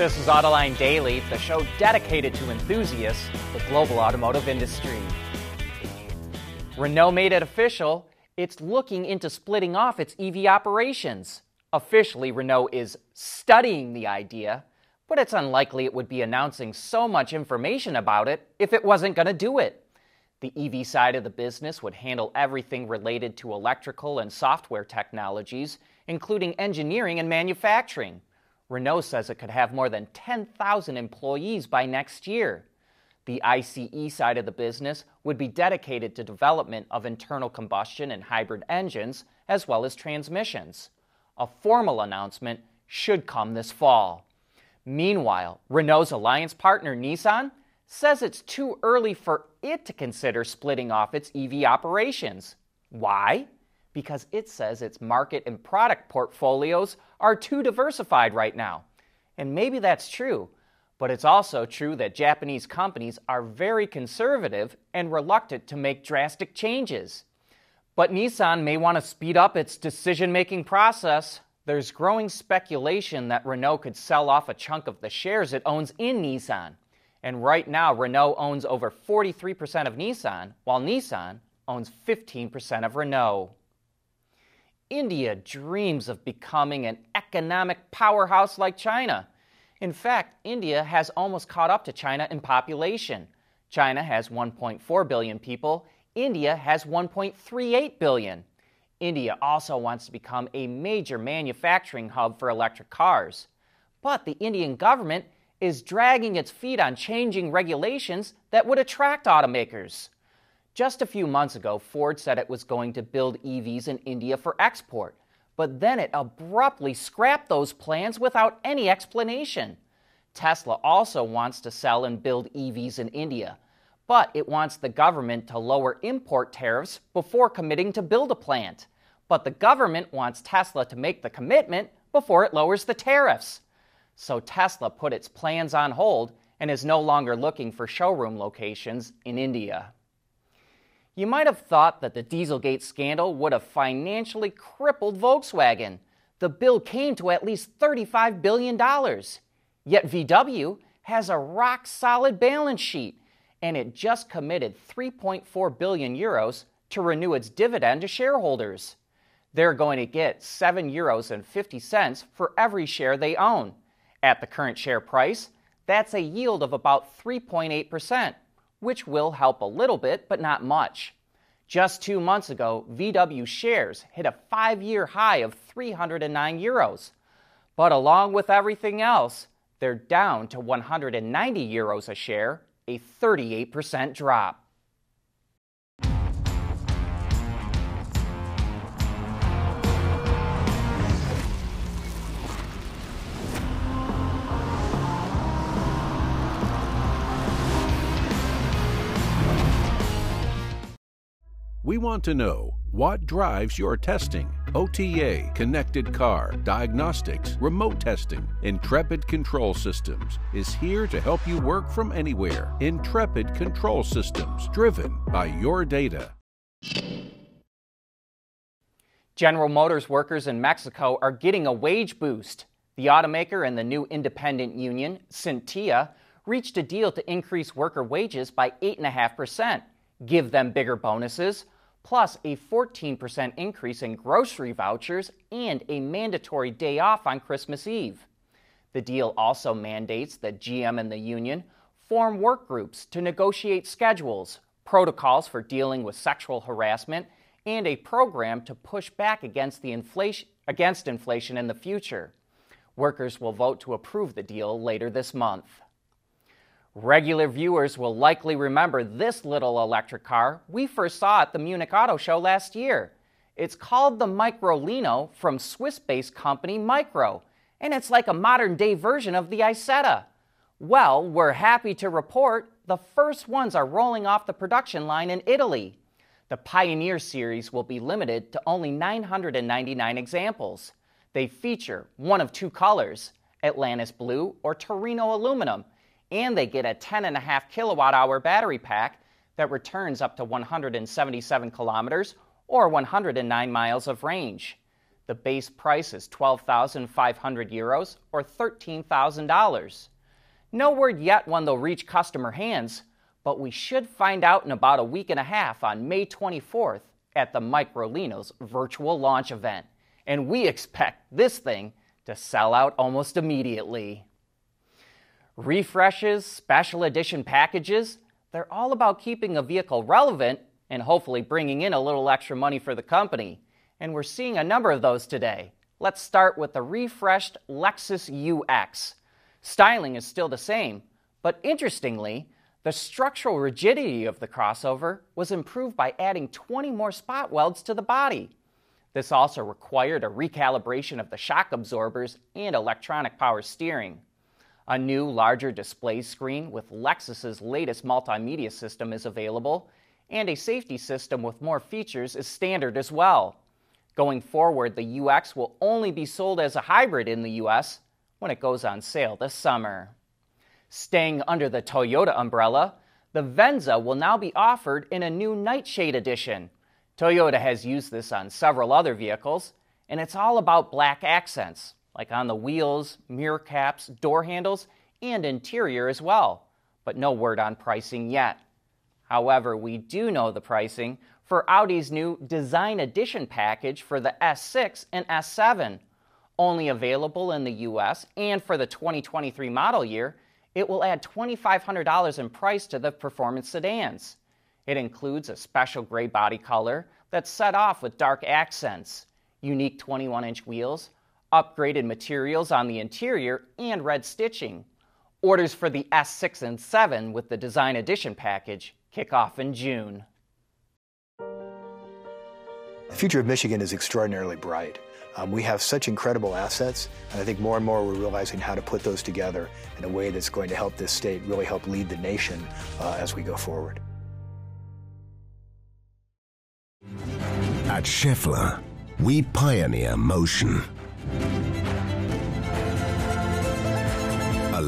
This is Autoline Daily, the show dedicated to enthusiasts of the global automotive industry. Renault made it official. It's looking into splitting off its EV operations. Officially, Renault is studying the idea, but it's unlikely it would be announcing so much information about it if it wasn't going to do it. The EV side of the business would handle everything related to electrical and software technologies, including engineering and manufacturing. Renault says it could have more than 10,000 employees by next year. The ICE side of the business would be dedicated to development of internal combustion and hybrid engines, as well as transmissions. A formal announcement should come this fall. Meanwhile, Renault's alliance partner Nissan says it's too early for it to consider splitting off its EV operations. Why? Because it says its market and product portfolios are too diversified right now. And maybe that's true, but it's also true that Japanese companies are very conservative and reluctant to make drastic changes. But Nissan may want to speed up its decision-making process. There's growing speculation that Renault could sell off a chunk of the shares it owns in Nissan. And right now, Renault owns over 43% of Nissan, while Nissan owns 15% of Renault. India dreams of becoming an economic powerhouse like China. In fact, India has almost caught up to China in population. China has 1.4 billion people. India has 1.38 billion. India also wants to become a major manufacturing hub for electric cars. But the Indian government is dragging its feet on changing regulations that would attract automakers. Just a few months ago, Ford said it was going to build EVs in India for export, but then it abruptly scrapped those plans without any explanation. Tesla also wants to sell and build EVs in India, but it wants the government to lower import tariffs before committing to build a plant. But the government wants Tesla to make the commitment before it lowers the tariffs. So Tesla put its plans on hold and is no longer looking for showroom locations in India. You might have thought that the Dieselgate scandal would have financially crippled Volkswagen. The bill came to at least $35 billion. Yet VW has a rock-solid balance sheet, and it just committed 3.4 billion euros to renew its dividend to shareholders. They're going to get €7.50 for every share they own. At the current share price, that's a yield of about 3.8%. which will help a little bit, but not much. Just 2 months ago, VW shares hit a 5-year high of 309 euros. But along with everything else, they're down to 190 euros a share, a 38% drop. We want to know what drives your testing. OTA, connected car, diagnostics, remote testing. Intrepid Control Systems is here to help you work from anywhere. Intrepid Control Systems, driven by your data. General Motors workers in Mexico are getting a wage boost. The automaker and the new independent union, SINTTIA, reached a deal to increase worker wages by 8.5%, give them bigger bonuses, plus a 14% increase in grocery vouchers and a mandatory day off on Christmas Eve. The deal also mandates that GM and the union form work groups to negotiate schedules, protocols for dealing with sexual harassment, and a program to push back against inflation in the future. Workers will vote to approve the deal later this month. Regular viewers will likely remember this little electric car we first saw at the Munich Auto Show last year. It's called the Microlino from Swiss-based company Micro, and it's like a modern-day version of the Isetta. Well, we're happy to report the first ones are rolling off the production line in Italy. The Pioneer series will be limited to only 999 examples. They feature one of two colors, Atlantis Blue or Torino Aluminum, and they get a 10.5 kilowatt-hour battery pack that returns up to 177 kilometers or 109 miles of range. The base price is €12,500 or $13,000. No word yet when they'll reach customer hands, but we should find out in about a week and a half on May 24th at the Microlino's virtual launch event, and we expect this thing to sell out almost immediately. Refreshes, special edition packages, they're all about keeping a vehicle relevant and hopefully bringing in a little extra money for the company, and we're seeing a number of those today. Let's start with the refreshed Lexus UX. Styling is still the same, but interestingly, the structural rigidity of the crossover was improved by adding 20 more spot welds to the body. This also required a recalibration of the shock absorbers and electronic power steering. A new, larger display screen with Lexus's latest multimedia system is available, and a safety system with more features is standard as well. Going forward, the UX will only be sold as a hybrid in the US when it goes on sale this summer. Staying under the Toyota umbrella, the Venza will now be offered in a new Nightshade edition. Toyota has used this on several other vehicles, and it's all about black accents, like on the wheels, mirror caps, door handles, and interior as well, but no word on pricing yet. However, we do know the pricing for Audi's new Design Edition package for the S6 and S7. Only available in the US and for the 2023 model year, it will add $2,500 in price to the performance sedans. It includes a special gray body color that's set off with dark accents, unique 21-inch wheels, upgraded materials on the interior, and red stitching. Orders for the S6 and 7 with the Design Edition package kick off in June. The future of Michigan is extraordinarily bright. We have such incredible assets, and I think more and more we're realizing how to put those together in a way that's going to help this state really help lead the nation as we go forward. At Schaeffler, we pioneer motion.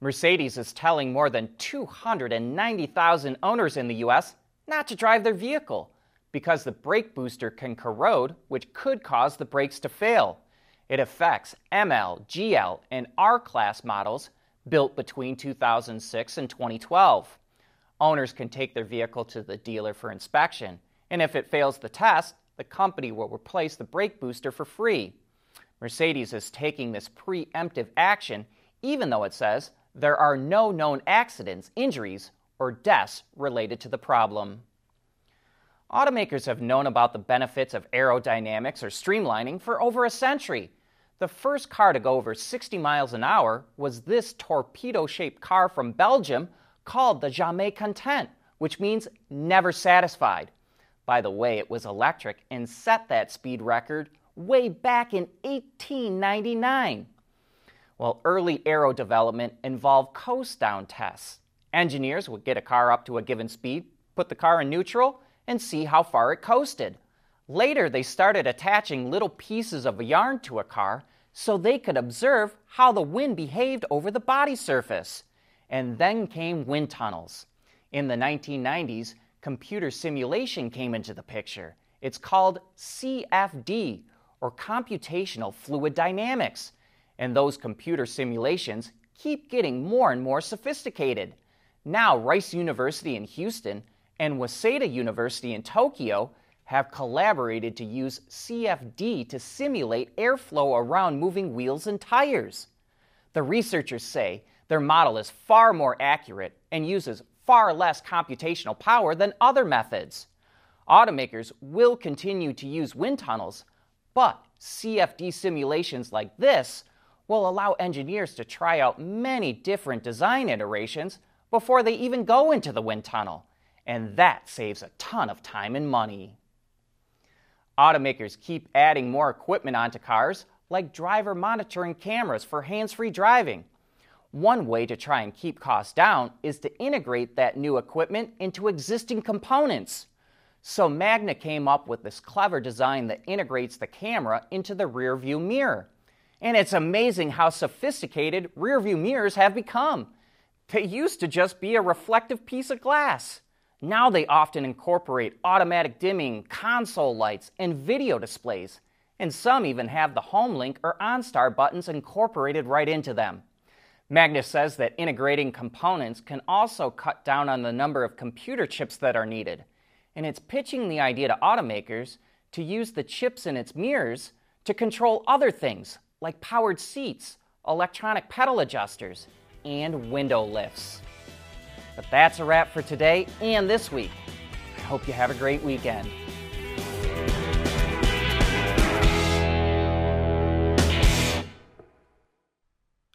Mercedes is telling more than 290,000 owners in the US not to drive their vehicle because the brake booster can corrode, which could cause the brakes to fail. It affects ML, GL, and R-Class models built between 2006 and 2012. Owners can take their vehicle to the dealer for inspection, and if it fails the test, the company will replace the brake booster for free. Mercedes is taking this preemptive action, even though it says there are no known accidents, injuries, or deaths related to the problem. Automakers have known about the benefits of aerodynamics or streamlining for over a century. The first car to go over 60 miles an hour was this torpedo-shaped car from Belgium called the Jamais Content, which means never satisfied. By the way, it was electric and set that speed record way back in 1899. Well, early aero development involved coast-down tests. Engineers would get a car up to a given speed, put the car in neutral, and see how far it coasted. Later, they started attaching little pieces of yarn to a car so they could observe how the wind behaved over the body surface. And then came wind tunnels. In the 1990s, computer simulation came into the picture. It's called CFD, or computational fluid dynamics. And those computer simulations keep getting more and more sophisticated. Now, Rice University in Houston and Waseda University in Tokyo have collaborated to use CFD to simulate airflow around moving wheels and tires. The researchers say their model is far more accurate and uses far less computational power than other methods. Automakers will continue to use wind tunnels, but CFD simulations like this will allow engineers to try out many different design iterations before they even go into the wind tunnel. And that saves a ton of time and money. Automakers keep adding more equipment onto cars, like driver monitoring cameras for hands-free driving. One way to try and keep costs down is to integrate that new equipment into existing components. So Magna came up with this clever design that integrates the camera into the rearview mirror. And it's amazing how sophisticated rearview mirrors have become. They used to just be a reflective piece of glass. Now they often incorporate automatic dimming, console lights, and video displays. And some even have the HomeLink or OnStar buttons incorporated right into them. Magna says that integrating components can also cut down on the number of computer chips that are needed. And it's pitching the idea to automakers to use the chips in its mirrors to control other things like powered seats, electronic pedal adjusters, and window lifts. But that's a wrap for today and this week. I hope you have a great weekend.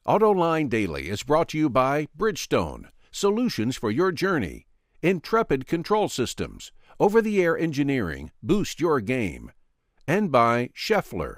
Autoline Daily is brought to you by Bridgestone, solutions for your journey. Intrepid Control Systems, over-the-air engineering, boost your game. And by Schaeffler,